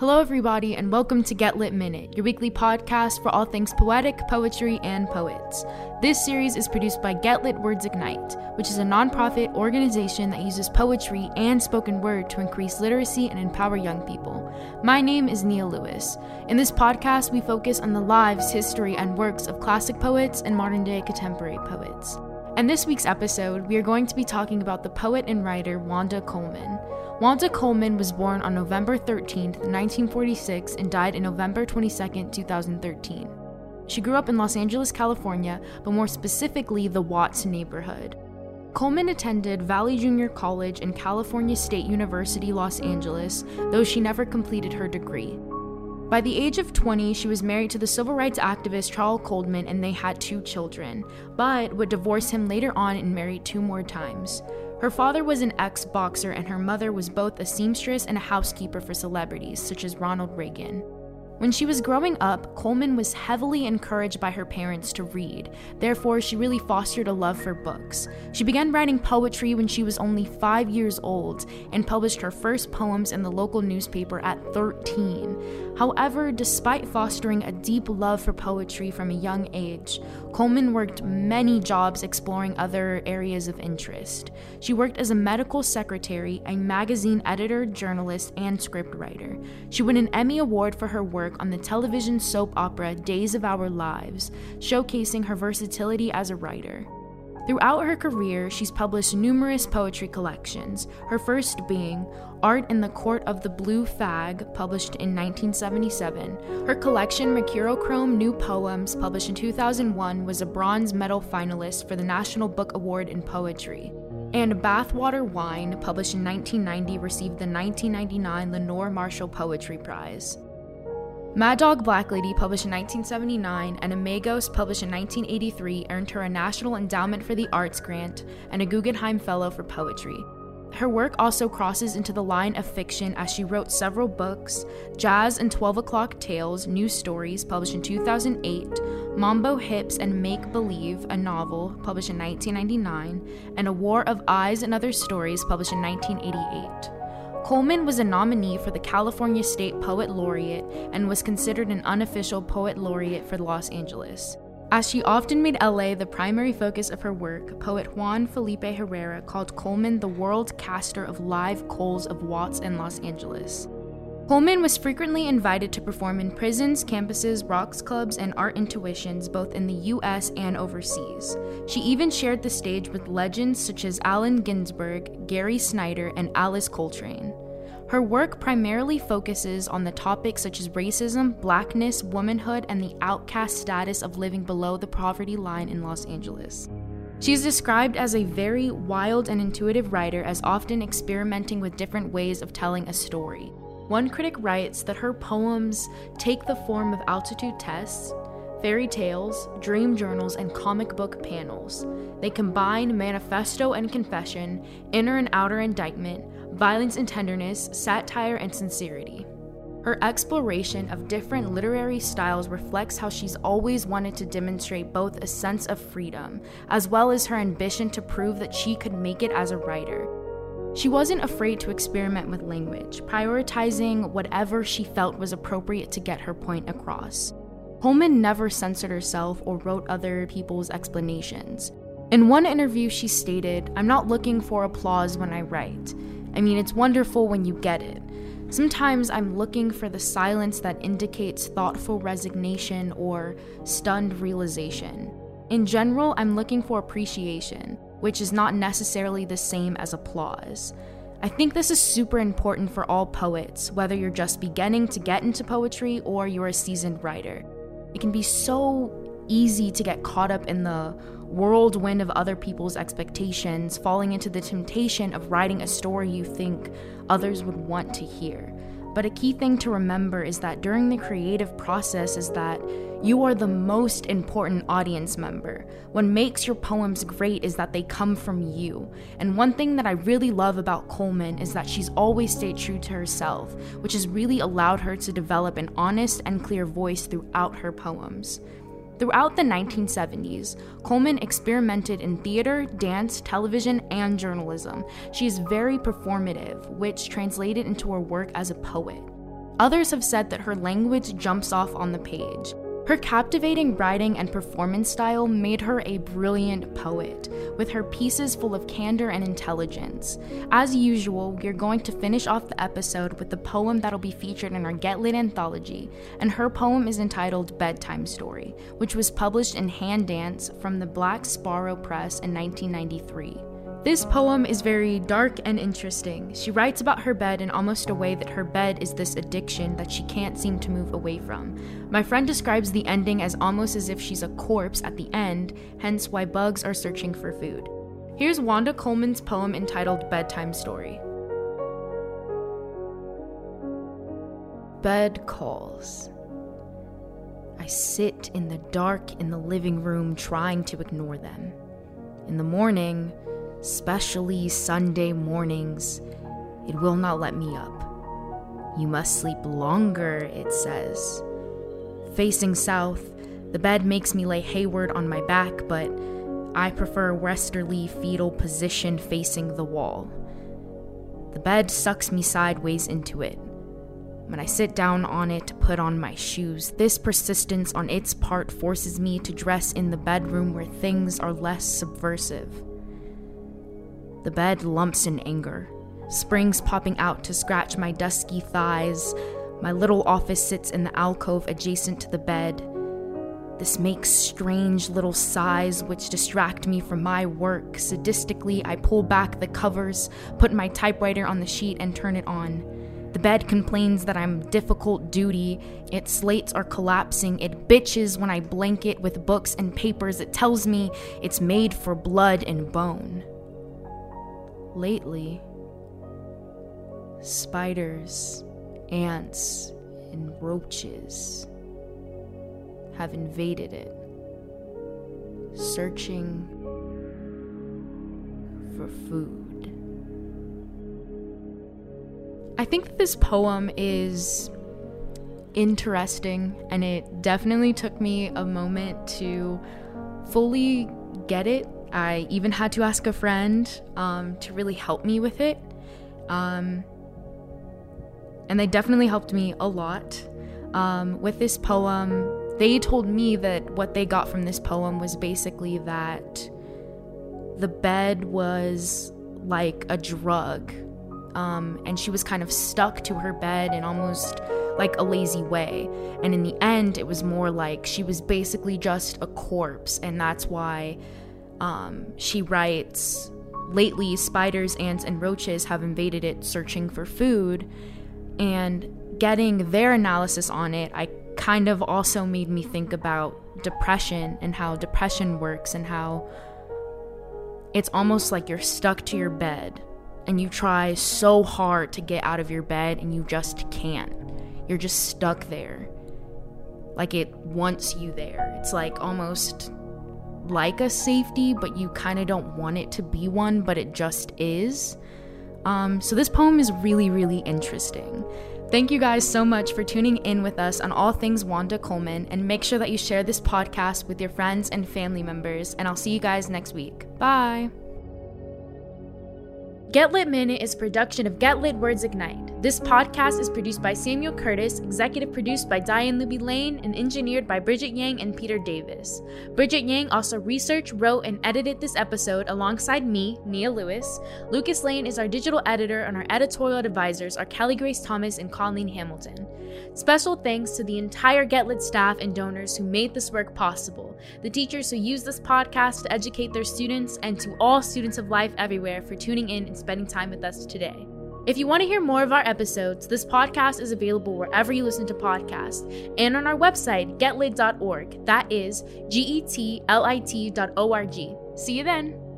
Hello everybody and welcome to Get Lit Minute, your weekly podcast for all things poetic, poetry, and poets. This series is produced by Get Lit Words Ignite, which is a nonprofit organization that uses poetry and spoken word to increase literacy and empower young people. My name is Nia Lewis. In this podcast, we focus on the lives, history, and works of classic poets and modern-day contemporary poets. In this week's episode, we are going to be talking about the poet and writer Wanda Coleman. Wanda Coleman was born on November 13, 1946, and died on November 22, 2013. She grew up in Los Angeles, California, but more specifically the Watts neighborhood. Coleman attended Valley Junior College and California State University, Los Angeles, though she never completed her degree. By the age of 20, she was married to the civil rights activist Charles Coleman, and they had 2 children, but would divorce him later on and marry 2 more times. Her father was an ex-boxer, and her mother was both a seamstress and a housekeeper for celebrities, such as Ronald Reagan. When she was growing up, Coleman was heavily encouraged by her parents to read. Therefore, she really fostered a love for books. She began writing poetry when she was only 5 years old and published her first poems in the local newspaper at 13. However, despite fostering a deep love for poetry from a young age, Coleman worked many jobs exploring other areas of interest. She worked as a medical secretary, a magazine editor, journalist, and scriptwriter. She won an Emmy Award for her work on the television soap opera Days of Our Lives, showcasing her versatility as a writer. Throughout her career, she's published numerous poetry collections, her first being Art in the Court of the Blue Fag, published in 1977. Her collection Mercurochrome New Poems, published in 2001, was a bronze medal finalist for the National Book Award in Poetry. And Bathwater Wine, published in 1990, received the 1999 Lenore Marshall Poetry Prize. Mad Dog Black Lady, published in 1979, and Amagos, published in 1983, earned her a National Endowment for the Arts grant and a Guggenheim Fellow for poetry. Her work also crosses into the line of fiction as she wrote several books: Jazz and 12 O'Clock Tales, New Stories, published in 2008, Mambo Hips and Make Believe, a novel, published in 1999, and A War of Eyes and Other Stories, published in 1988. Coleman was a nominee for the California State Poet Laureate and was considered an unofficial poet laureate for Los Angeles. As she often made LA the primary focus of her work, poet Juan Felipe Herrera called Coleman the world caster of live coals of Watts and Los Angeles. Coleman was frequently invited to perform in prisons, campuses, rocks clubs, and art intuitions both in the U.S. and overseas. She even shared the stage with legends such as Allen Ginsberg, Gary Snyder, and Alice Coltrane. Her work primarily focuses on the topics such as racism, blackness, womanhood, and the outcast status of living below the poverty line in Los Angeles. She is described as a very wild and intuitive writer, as often experimenting with different ways of telling a story. One critic writes that her poems take the form of altitude tests, fairy tales, dream journals, and comic book panels. They combine manifesto and confession, inner and outer indictment, violence and tenderness, satire and sincerity. Her exploration of different literary styles reflects how she's always wanted to demonstrate both a sense of freedom, as well as her ambition to prove that she could make it as a writer. She wasn't afraid to experiment with language, prioritizing whatever she felt was appropriate to get her point across. Coleman never censored herself or wrote other people's explanations. In one interview, she stated, "I'm not looking for applause when I write. I mean, it's wonderful when you get it. Sometimes I'm looking for the silence that indicates thoughtful resignation or stunned realization. In general, I'm looking for appreciation, which is not necessarily the same as applause. I think this is super important for all poets, whether you're just beginning to get into poetry or you're a seasoned writer. It can be so easy to get caught up in the whirlwind of other people's expectations, falling into the temptation of writing a story you think others would want to hear. But a key thing to remember is that during the creative process is that you are the most important audience member. What makes your poems great is that they come from you. And one thing that I really love about Coleman is that she's always stayed true to herself, which has really allowed her to develop an honest and clear voice throughout her poems." Throughout the 1970s, Coleman experimented in theater, dance, television, and journalism. She is very performative, which translated into her work as a poet. Others have said that her language jumps off on the page. Her captivating writing and performance style made her a brilliant poet, with her pieces full of candor and intelligence. As usual, we are going to finish off the episode with the poem that'll be featured in our Get Lit anthology, and her poem is entitled Bedtime Story, which was published in Hand Dance from the Black Sparrow Press in 1993. This poem is very dark and interesting. She writes about her bed in almost a way that her bed is this addiction that she can't seem to move away from. My friend describes the ending as almost as if she's a corpse at the end, hence why bugs are searching for food. Here's Wanda Coleman's poem entitled Bedtime Story. Bed calls. I sit in the dark in the living room trying to ignore them. In the morning, especially Sunday mornings, it will not let me up. You must sleep longer, it says. Facing south, the bed makes me lay hayward on my back, but I prefer a westerly fetal position facing the wall. The bed sucks me sideways into it. When I sit down on it to put on my shoes, this persistence on its part forces me to dress in the bedroom where things are less subversive. The bed lumps in anger, springs popping out to scratch my dusky thighs. My little office sits in the alcove adjacent to the bed. This makes strange little sighs which distract me from my work. Sadistically, I pull back the covers, put my typewriter on the sheet, and turn it on. The bed complains that I'm difficult duty. Its slates are collapsing. It bitches when I blank it with books and papers. It tells me it's made for blood and bone. Lately, spiders, ants, and roaches have invaded it, searching for food. I think that this poem is interesting, and it definitely took me a moment to fully get it. I even had to ask a friend to really help me with it, and they definitely helped me a lot with this poem. They told me that what they got from this poem was basically that the bed was like a drug, and she was kind of stuck to her bed in almost like a lazy way, and in the end it was more like she was basically just a corpse, and that's why she writes, lately spiders, ants, and roaches have invaded it searching for food. And getting their analysis on it, I kind of also made me think about depression and how depression works and how it's almost like you're stuck to your bed and you try so hard to get out of your bed and you just can't. You're just stuck there. Like it wants you there. It's like almost like a safety, but you kind of don't want it to be one, but it just is. So this poem is really, really interesting. Thank you guys so much for tuning in with us on all things Wanda Coleman, and make sure that you share this podcast with your friends and family members, and I'll see you guys next week. Bye! Get Lit Minute is a production of Get Lit Words Ignite. This podcast is produced by Samuel Curtis, executive produced by Diane Luby Lane, and engineered by Bridget Yang and Peter Davis. Bridget Yang also researched, wrote, and edited this episode alongside me, Nia Lewis. Lucas Lane is our digital editor, and our editorial advisors are Kelly Grace Thomas and Colleen Hamilton. Special thanks to the entire Get Lit staff and donors who made this work possible, the teachers who use this podcast to educate their students, and to all students of life everywhere for tuning in and spending time with us today. If you want to hear more of our episodes, this podcast is available wherever you listen to podcasts and on our website, getlit.org. That is getlit.org. See you then.